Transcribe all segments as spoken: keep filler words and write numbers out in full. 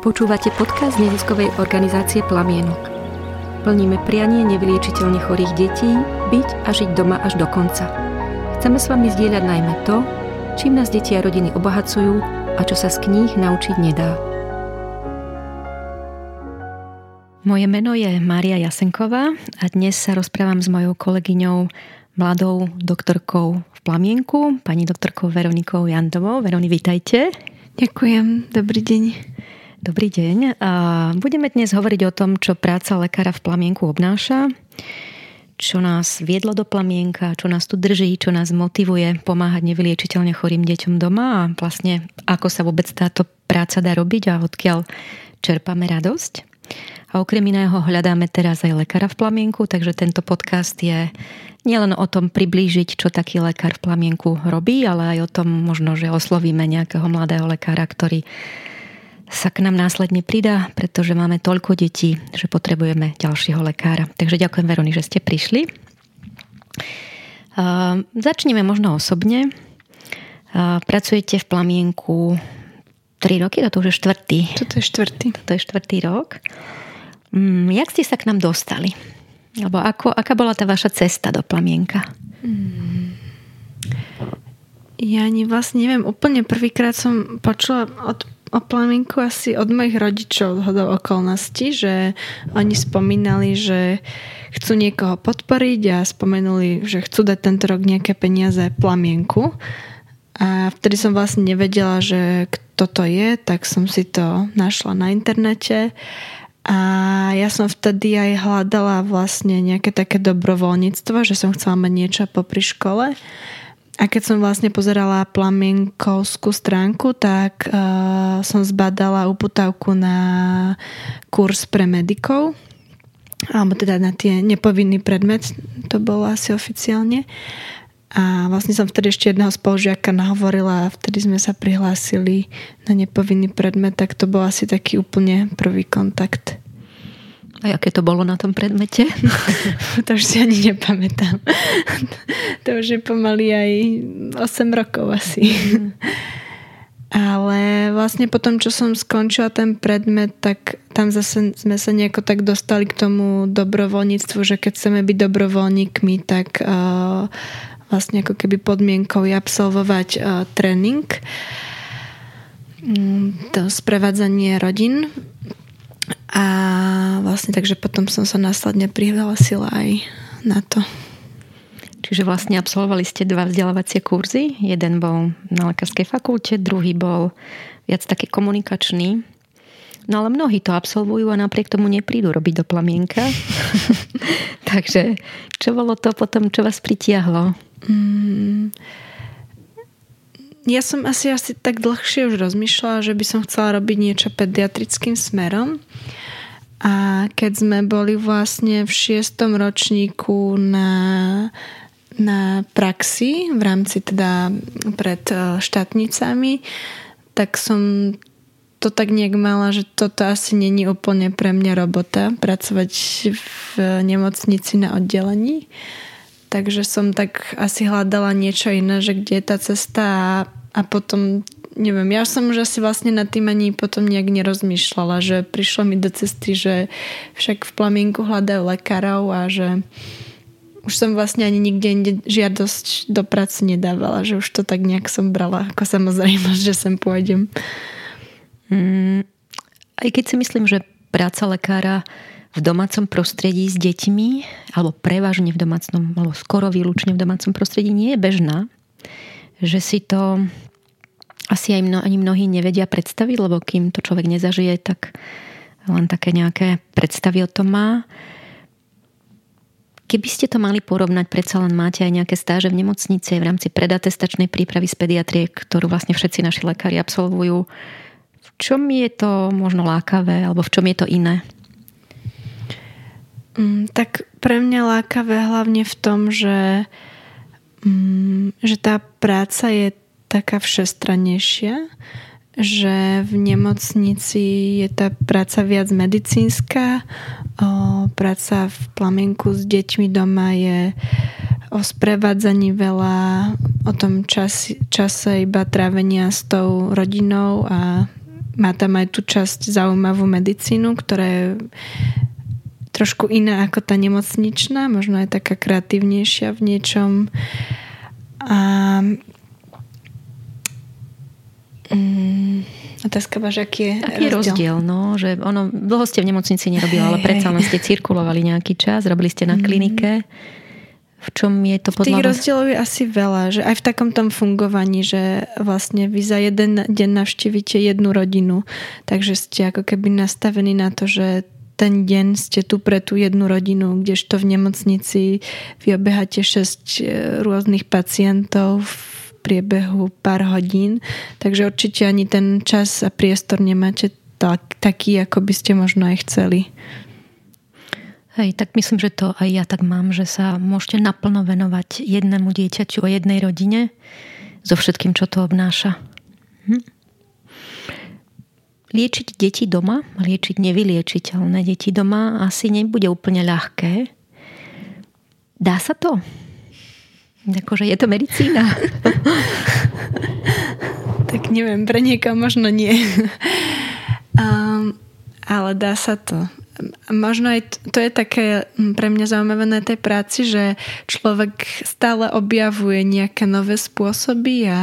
Počúvate podcast neziskovej organizácie Plamienok. Plníme prianie nevyliečiteľne chorých detí byť a žiť doma až do konca. Chceme s vami zdieľať najmä to, čím nás deti a rodiny obohacujú a čo sa z kníh naučiť nedá. Moje meno je Mária Jasenková a dnes sa rozprávam s mojou kolegyňou, mladou doktorkou v Plamienku, pani doktorkou Veronikou Jandovou. Veroni, vitajte. Ďakujem, dobrý deň. Dobrý deň. Budeme dnes hovoriť o tom, čo práca lekára v Plamienku obnáša, čo nás viedlo do Plamienka, čo nás tu drží, čo nás motivuje pomáhať nevyliečiteľne chorým deťom doma a vlastne ako sa vôbec táto práca dá robiť a odkiaľ čerpáme radosť. A okrem iného hľadáme teraz aj lekára v Plamienku, takže tento podcast je nielen o tom priblížiť, čo taký lekár v Plamienku robí, ale aj o tom možno, že oslovíme nejakého mladého lekára, ktorý sa k nám následne pridá, pretože máme toľko detí, že potrebujeme ďalšieho lekára. Takže ďakujem, Veroni, že ste prišli. Uh, začneme možno osobne. Uh, pracujete v Plamienku tri roky, toto už je štvrtý. Toto je štvrtý. Toto je štvrtý rok. Um, jak ste sa k nám dostali? Alebo ako, aká bola tá vaša cesta do Plamienka? Hmm. Ja ani vlastne neviem, úplne prvýkrát som počula od o Plamienku asi od mojich rodičov hodou okolností, že oni spomínali, že chcú niekoho podporiť a spomenuli, že chcú dať tento rok nejaké peniaze Plamienku. A vtedy som vlastne nevedela, že kto to je, tak som si to našla na internete. A ja som vtedy aj hľadala vlastne nejaké také dobrovoľníctvo, že som chcela mať niečo popri škole. A keď som vlastne pozerala plamienkovskú stránku, tak uh, som zbadala uputavku na kurz pre medikov, alebo teda na tie nepovinný predmet, to bolo asi oficiálne. A vlastne som vtedy ešte jedného spolužiaka nahovorila a vtedy sme sa prihlásili na nepovinný predmet, tak to bol asi taký úplne prvý kontakt. A aké to bolo na tom predmete? To už si ani nepamätám. To už je pomaly aj osem rokov asi. Mm. Ale vlastne potom, čo som skončila ten predmet, tak tam zase sme sa nejako tak dostali k tomu dobrovoľníctvu, že keď chceme byť dobrovoľníkmi, tak uh, vlastne ako keby podmienkou je absolvovať uh, tréning, um, to sprevádzanie rodín. A vlastne takže potom som sa následne prihlásila aj na to. Čiže vlastne absolvovali ste dva vzdelávacie kurzy. Jeden bol na lekárskej fakulte, druhý bol viac taký komunikačný. No ale mnohí to absolvujú a napriek tomu neprídu robiť do Plamienka. Takže čo bolo to potom, čo vás pritiahlo? Mm. Ja som asi asi tak dlhšie už rozmýšľala, že by som chcela robiť niečo pediatrickým smerom. A keď sme boli vlastne v šiestom ročníku na, na praxi, v rámci teda pred štátnicami, tak som to tak nejak mala, že toto asi není úplne pre mňa robota, pracovať v nemocnici na oddelení. Takže som tak asi hľadala niečo iné, že kde je tá cesta a, a potom, neviem, ja som už asi vlastne nad tým ani potom nejak nerozmýšľala, že prišlo mi do cesty, že však v Plamienku hľadajú lekárov a že už som vlastne ani nikde žiadosť do práce nedávala, že už to tak nejak som brala, ako samozrejme, že sem pôjdem. Mm, aj keď si myslím, že práca lekára v domácom prostredí s deťmi alebo prevažne v domácom alebo skoro výlučne v domácom prostredí nie je bežná, že si to asi aj mno, ani mnohí nevedia predstaviť, lebo kým to človek nezažije, tak len také nejaké predstavy o tom má. Keby ste to mali porovnať, predsa len máte aj nejaké stáže v nemocnici v rámci predatestačnej prípravy z pediatrie, ktorú vlastne všetci naši lekári absolvujú. V čom je to možno lákavé alebo v čom je to iné? Tak pre mňa lákavé hlavne v tom, že, že tá práca je taká všestrannejšia, že v nemocnici je tá práca viac medicínska, práca v Plamienku s deťmi doma je o sprevádzaní veľa, o tom čas, čase iba trávenia s tou rodinou a Má tam aj tú časť zaujímavú medicínu, ktorá je trošku iná ako tá nemocničná, možno aj taká kreatívnejšia v niečom. A mm, otázka váš, aký je aký rozdiel? rozdiel no, že ono, dlho ste v nemocnici nerobili, ale predsa len ste cirkulovali nejaký čas, robili ste na klinike. V čom je to podľa vás? Tých rozdielov je asi veľa, že aj v takom tom fungovaní, že vlastne vy za jeden deň navštívite jednu rodinu, takže ste ako keby nastavení na to, že ten deň ste tu pre tú jednu rodinu, kdežto v nemocnici vy obeháte šesť rôznych pacientov v priebehu pár hodín, takže určite ani ten čas a priestor nemáte tak, taký, ako by ste možno aj chceli. Hej, tak myslím, že to aj ja tak mám, že sa môžete naplno venovať jednému dieťaťu a jednej rodine so všetkým, čo to obnáša. Hm. Liečiť deti doma, liečiť nevyliečiteľné deti doma asi nebude úplne ľahké. Dá sa to? Akože je to medicína. Tak neviem, pre niekoho možno nie. um, ale dá sa to. Možno aj to, to je také pre mňa zaujímavé na tej práci, že človek stále objavuje nejaké nové spôsoby a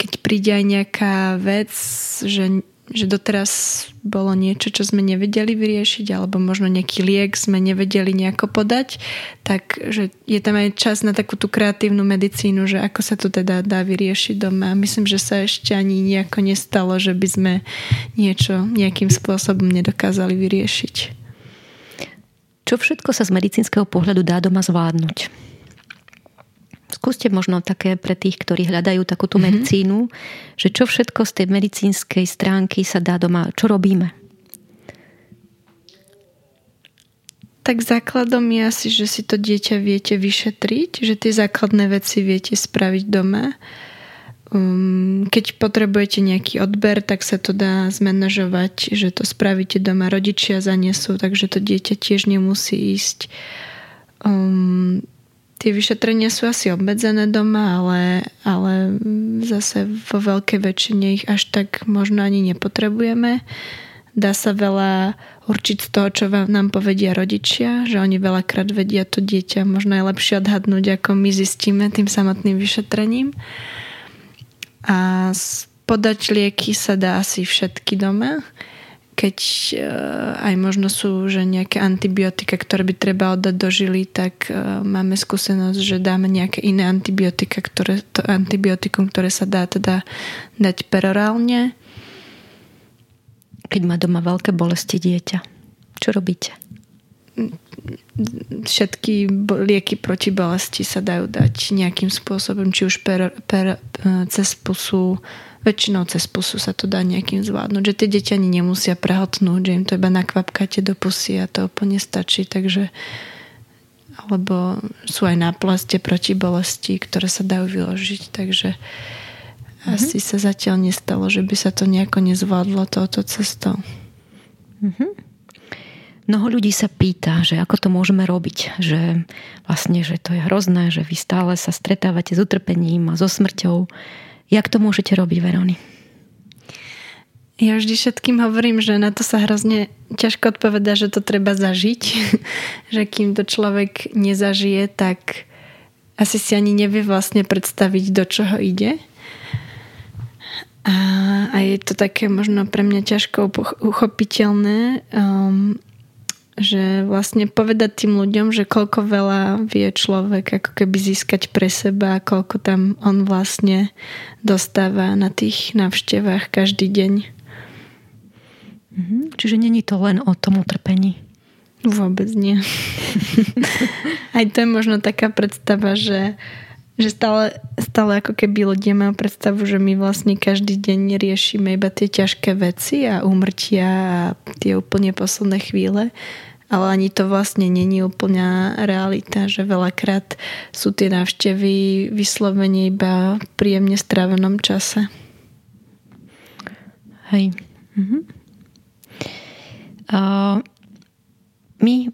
keď príde aj nejaká vec, že, že doteraz bolo niečo, čo sme nevedeli vyriešiť, alebo možno nejaký liek sme nevedeli nejako podať, takže je tam aj čas na takú tú kreatívnu medicínu, že ako sa to teda dá vyriešiť doma. Myslím, že sa ešte ani nejako nestalo, že by sme niečo nejakým spôsobom nedokázali vyriešiť. Čo všetko sa z medicínskeho pohľadu dá doma zvládnuť? Skúste možno také pre tých, ktorí hľadajú takúto mm-hmm. medicínu, že čo všetko z tej medicínskej stránky sa dá doma, čo robíme? Tak základom je asi, že si to dieťa viete vyšetriť, že tie základné veci viete spraviť doma. Keď potrebujete nejaký odber, tak sa to dá zmanažovať, že to spravíte doma, rodičia zanesú, takže to dieťa tiež nemusí ísť. Um, tie vyšetrenia sú asi obmedzené doma, ale, ale zase vo veľkej väčšine ich až tak možno ani nepotrebujeme. Dá sa veľa určiť z toho, čo vám, nám povedia rodičia, že oni veľakrát vedia to dieťa možno aj lepšie odhadnúť, ako my zistíme tým samotným vyšetrením. A podať lieky sa dá asi všetky doma, keď e, aj možno sú že nejaké antibiotika, ktoré by treba oddať do žily, tak e, máme skúsenosť, že dáme nejaké iné antibiotika, ktoré, to antibiotikum, ktoré sa dá teda dať perorálne. Keď má doma veľké bolesti dieťa, čo robíte? Všetky lieky proti bolesti sa dajú dať nejakým spôsobom, či už per, per, cez pusu, väčšinou cez pusu sa to dá nejakým zvládnuť, že tie deti ani nemusia prehotnúť, že im to iba nakvapkáte do pusy a to úplne stačí, takže alebo sú aj náplaste proti bolesti, ktoré sa dajú vyložiť, takže mhm. asi sa zatiaľ nestalo, že by sa to nejako nezvládlo touto cestou. Mhm. Mnoho ľudí sa pýta, že ako to môžeme robiť, že vlastne, že to je hrozné, že vy stále sa stretávate s utrpením a so smrťou. Jak to môžete robiť, Veroni? Ja vždy všetkým hovorím, že na to sa hrozne ťažko odpoveda, že to treba zažiť, že kým to človek nezažije, tak asi si ani nevie vlastne predstaviť, do čoho ide. A, a je to také možno pre mňa ťažko uchopiteľné, um, že vlastne povedať tým ľuďom, že koľko veľa vie človek ako keby získať pre seba a koľko tam on vlastne dostáva na tých návštevách každý deň. Mhm. Čiže není to len o tom utrpení? Vôbec nie. Aj to je možno taká predstava, že, že stále, stále ako keby ľudia majú predstavu, že my vlastne každý deň riešime iba tie ťažké veci a úmrtia a tie úplne posledné chvíle. Ale ani to vlastne není úplná realita, že veľakrát sú tie návštevy vyslovene iba v príjemne strávenom čase. Hej. Mhm. Uh, my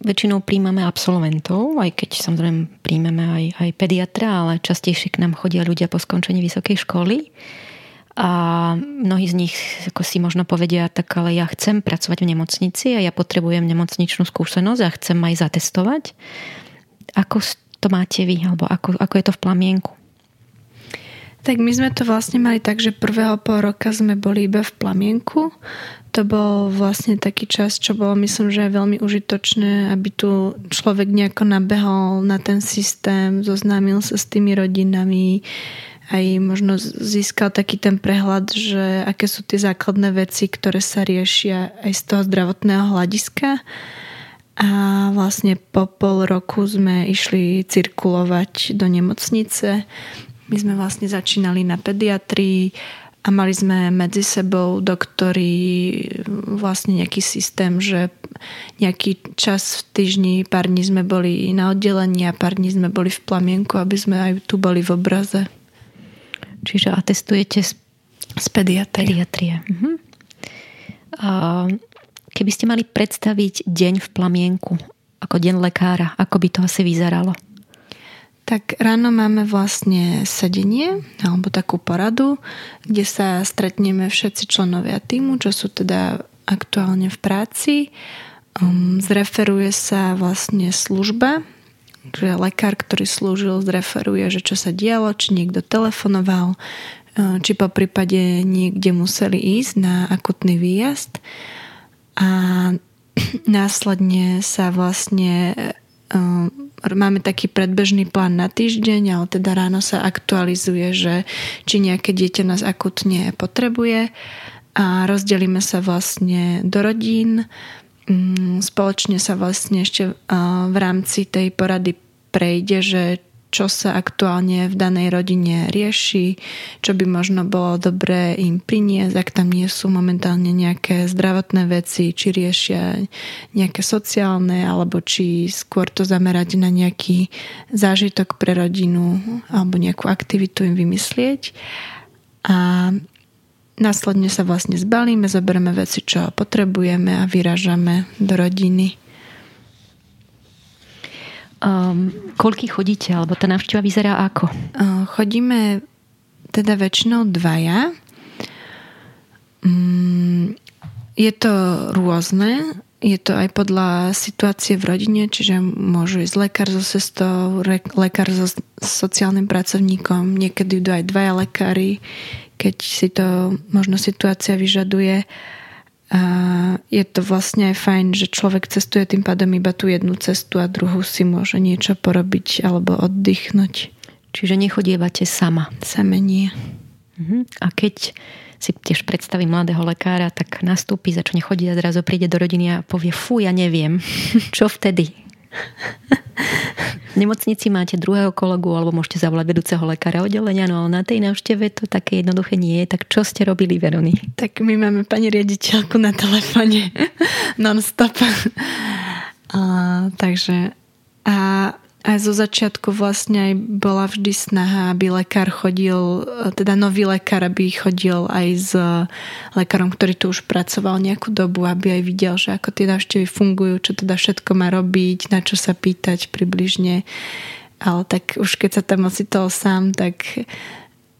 väčšinou príjmame absolventov, aj keď samozrejme príjmeme aj, aj pediatra, ale častejšie k nám chodia ľudia po skončení vysokej školy. A mnohí z nich ako si možno povedia, tak ale ja chcem pracovať v nemocnici a ja potrebujem nemocničnú skúsenosť a chcem aj zatestovať. Ako to máte vy, alebo ako, ako je to v Plamienku? Tak my sme to vlastne mali tak, že prvého pol roka sme boli iba v Plamienku. To bol vlastne taký čas, čo bolo, myslím, že veľmi užitočné, aby tu človek nejako nabehol na ten systém, zoznámil sa s tými rodinami, aj možno získal taký ten prehľad, že aké sú tie základné veci, ktoré sa riešia aj z toho zdravotného hľadiska. A vlastne po pol roku sme išli cirkulovať do nemocnice. My sme vlastne začínali na pediatrii a mali sme medzi sebou doktori vlastne nejaký systém, že nejaký čas v týždni, pár dní sme boli na oddelení a pár dní sme boli v Plamienku, aby sme aj tu boli v obraze. Čiže atestujete z, z pediatrie. pediatrie. Uh-huh. Uh, keby ste mali predstaviť deň v Plamienku, ako deň lekára, ako by to asi vyzeralo? Tak ráno máme vlastne sedenie, alebo takú poradu, kde sa stretneme všetci členovia týmu, čo sú teda aktuálne v práci. Um, zreferuje sa vlastne služba, že lekár, ktorý slúžil, zreferuje, že čo sa dialo, či niekto telefonoval, či po prípade niekde museli ísť na akutný výjazd, a následne sa vlastne máme taký predbežný plán na týždeň, ale teda ráno sa aktualizuje, že či nejaké dieťa nás akutne potrebuje, a rozdelíme sa vlastne do rodín. Spoločne sa vlastne ešte v rámci tej porady prejde, že čo sa aktuálne v danej rodine rieši, čo by možno bolo dobré im priniesť, ak tam nie sú momentálne nejaké zdravotné veci, či riešia nejaké sociálne, alebo či skôr to zamerať na nejaký zážitok pre rodinu alebo nejakú aktivitu im vymyslieť. A následne sa vlastne zbalíme, zoberieme veci, čo potrebujeme, a vyrážame do rodiny. Um, koľky chodíte? Alebo tá návšteva vyzerá ako? Uh, chodíme teda väčšinou dvaja. Um, je to rôzne. Je to aj podľa situácie v rodine, čiže môžu ísť lekár so sestrou, re- lekár so sociálnym pracovníkom, niekedy idú aj dvaja lekári, keď si to možno situácia vyžaduje. A je to vlastne aj fajn, že človek cestuje tým pádom iba tú jednu cestu a druhú si môže niečo porobiť alebo oddychnúť. Čiže nechodievate sama. Same nie. Uh-huh. A keď si tiež predstavím mladého lekára, tak nastúpi, začne chodiť a zrazu príde do rodiny a povie, fú, ja neviem. Čo vtedy? V nemocnici máte druhého kolegu, alebo môžete zavolať vedúceho lekára oddelenia, no ale na tej návšteve to také jednoduché nie je. Tak čo ste robili, Veroni? Tak my máme pani riaditeľku na telefóne non-stop. A, takže a, a zo začiatku vlastne aj bola vždy snaha, aby lekár chodil, teda nový lekár, aby chodil aj s lekárom, ktorý tu už pracoval nejakú dobu, aby aj videl, že ako tie návštevy fungujú, čo teda všetko má robiť, na čo sa pýtať približne. Ale tak už keď sa tam ocitol sám, tak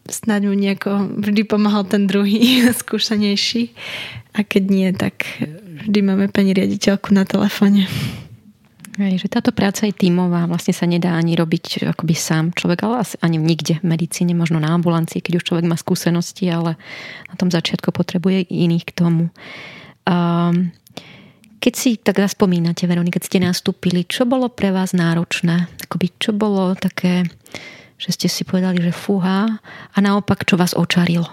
snáď mu nejako vždy pomáhal ten druhý skúšanejší. A keď nie, tak vždy máme pani riaditeľku na telefóne. Hej, že táto práca je tímová, vlastne sa nedá ani robiť akoby sám človek, ale ani nikde v medicíne, možno na ambulancii, keď už človek má skúsenosti, ale na tom začiatku potrebuje iných k tomu. Um, keď si tak zaspomínate, Veronika, keď ste nastúpili, čo bolo pre vás náročné? Akoby, čo bolo také, že ste si povedali, že fúha, a naopak, čo vás očarilo?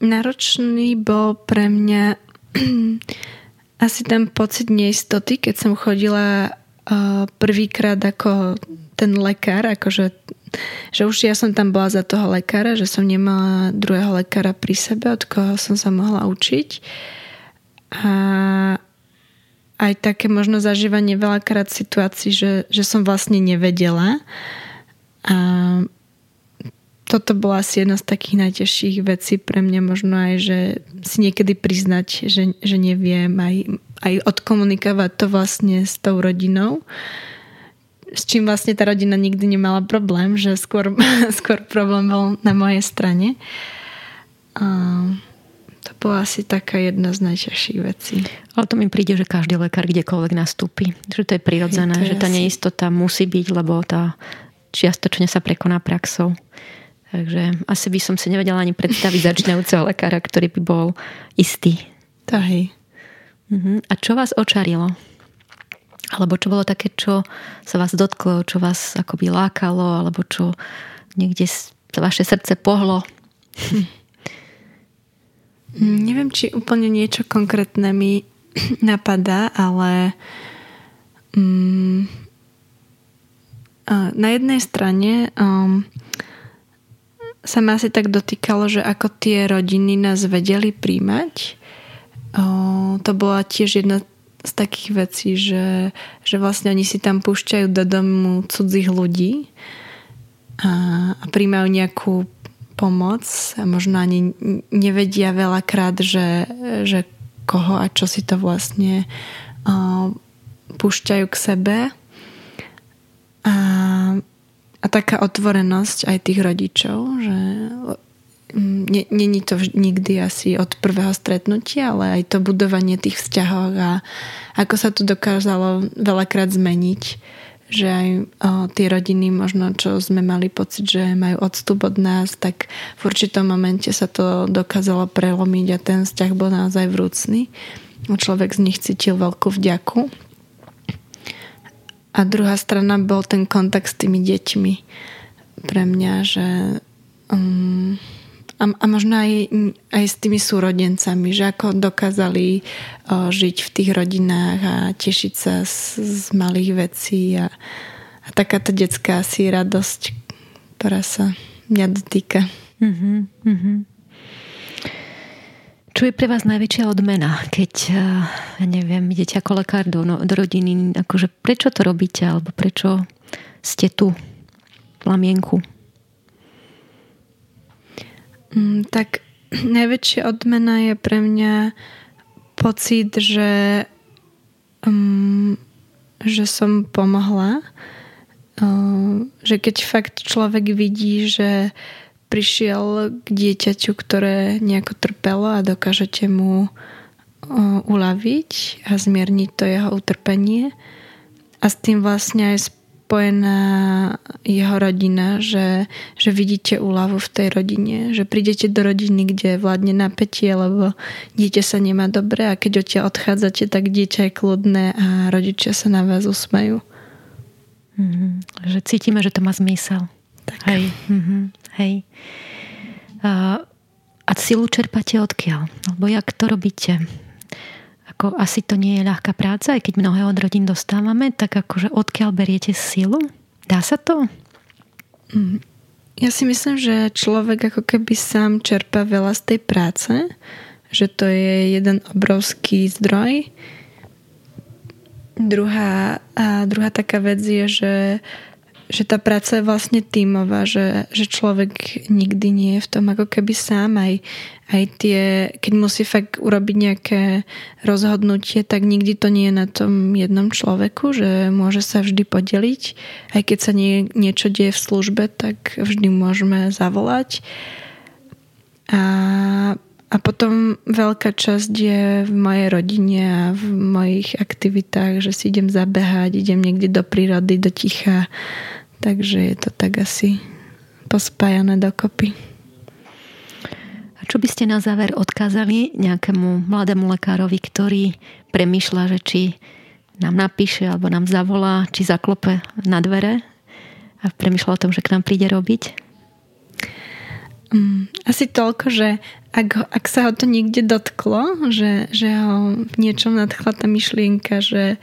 Náročný bol pre mňa asi ten pocit neistoty, keď som chodila uh, prvýkrát ako ten lekár, akože, že už ja som tam bola za toho lekára, že som nemala druhého lekára pri sebe, od koho som sa mohla učiť. A aj také možno zažívanie veľakrát situácií, že, že som vlastne nevedela. A toto bola asi jedna z takých najťažších vecí pre mňa, možno aj, že si niekedy priznať, že, že neviem, aj, aj odkomunikovať to vlastne s tou rodinou, s čím vlastne tá rodina nikdy nemala problém, že skôr, skôr problém bol na mojej strane. Uh, to bola asi taká jedna z najťažších vecí. Ale to mi príde, že každý lekár kdekoľvek nastúpi. Že to je prirodzené, je to že tá asi... neistota musí byť, lebo tá čiastočne sa prekoná praxou. Takže asi by som si nevedela ani predstaviť začínajúceho lekára, ktorý by bol istý. To hej. Uh-huh. A čo vás očarilo? Alebo čo bolo také, čo sa vás dotklo, čo vás akoby lákalo, alebo čo niekde vaše srdce pohlo? Hm. Neviem, či úplne niečo konkrétne mi napadá, ale um, na jednej strane um, sa ma asi tak dotýkalo, že ako tie rodiny nás vedeli príjmať. Um, to bola tiež jedna z takých vecí, že, že vlastne oni si tam púšťajú do domu cudzích ľudí a, a príjmajú nejakú pomoc a možno ani nevedia veľakrát, že, že koho a čo si to vlastne uh, púšťajú k sebe. A, a taká otvorenosť aj tých rodičov, že nie, nie je to nikdy asi od prvého stretnutia, ale aj to budovanie tých vzťahov a ako sa to dokázalo veľakrát zmeniť, že aj o, tie rodiny možno, čo sme mali pocit, že majú odstup od nás, tak v určitom momente sa to dokázalo prelomiť a ten vzťah bol naozaj vrúcny. Človek z nich cítil veľkú vďaku. A druhá strana bol ten kontakt s tými deťmi pre mňa, že um, a, a možno aj, aj s tými súrodencami, že ako dokázali o, žiť v tých rodinách a tešiť sa z, z malých vecí a, a takáto detská asi radosť, ktorá sa mňa dotýka. Mm-hmm, mm-hmm. Čo je pre vás najväčšia odmena, keď ja neviem, idete ako lekár do, no, do rodiny, akože prečo to robíte alebo prečo ste tu v Plamienku? Tak najväčšia odmena je pre mňa pocit, že, um, že som pomohla. Um, že keď fakt človek vidí, že prišiel k dieťaťu, ktoré nejako trpelo a dokážete mu um, uľaviť a zmierniť to jeho utrpenie. A s tým vlastne aj spojená jeho rodina, že, že vidíte úľavu v tej rodine, že prídete do rodiny, kde vládne napätie, lebo dieťa sa nemá dobre a keď odtiaľ odchádzate, tak dieťa je kľudné a rodičia sa na vás usmejú. Mm, že cítime, že to má zmysel. Tak. Hej. Mm-hmm, hej. A, a silu čerpáte odkiaľ? Alebo jak to robíte? Ako asi to nie je ľahká práca, aj keď mnohé od rodín dostávame, tak akože odkiaľ beriete silu? Dá sa to? Ja si myslím, že človek ako keby sám čerpa veľa z tej práce, že to je jeden obrovský zdroj. Druhá, a druhá taká vec je, že, že tá práca je vlastne tímová, že, že človek nikdy nie je v tom ako keby sám aj Aj tie, keď musí fakt urobiť nejaké rozhodnutie, tak nikdy to nie je na tom jednom človeku, že môže sa vždy podeliť. Aj keď sa nie, niečo deje v službe, tak vždy môžeme zavolať. A, a potom veľká časť je v mojej rodine a v mojich aktivitách, že si idem zabehať, idem niekde do prírody, do ticha. Takže je to tak asi pospájané dokopy. Čo by ste na záver odkázali nejakému mladému lekárovi, ktorý premýšľa, že či nám napíše alebo nám zavolá, či zaklope na dvere a premýšľa o tom, že k nám príde robiť? Asi toľko, že ak, ak sa ho to niekde dotklo, že, že ho v niečom nadchla tá myšlienka, že,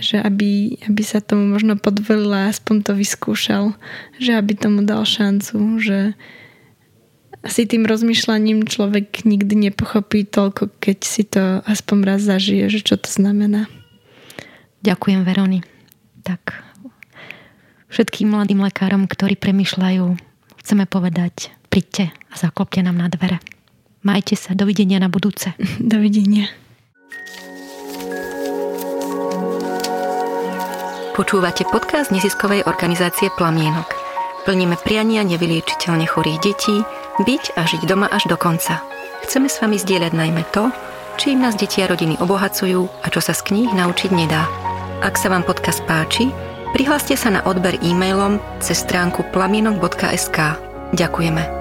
že aby, aby sa tomu možno podvolila, aspoň to vyskúšal, že aby tomu dal šancu, že asi tým rozmýšľaním človek nikdy nepochopí toľko, keď si to aspoň raz zažije, že čo to znamená. Ďakujem, Veroni. Tak všetkým mladým lekárom, ktorí premýšľajú, chceme povedať, príďte a zaklopte nám na dvere. Majte sa, dovidenia na budúce. Dovidenia. Počúvate podcast neziskovej organizácie Plamienok. Plníme priania nevyliečiteľne chorých detí, byť a žiť doma až do konca. Chceme s vami zdieľať najmä to, čím nás deti a rodiny obohacujú a čo sa z kníh naučiť nedá. Ak sa vám podcast páči, prihláste sa na odber e-mailom cez stránku plamienok bodka es ká. Ďakujeme.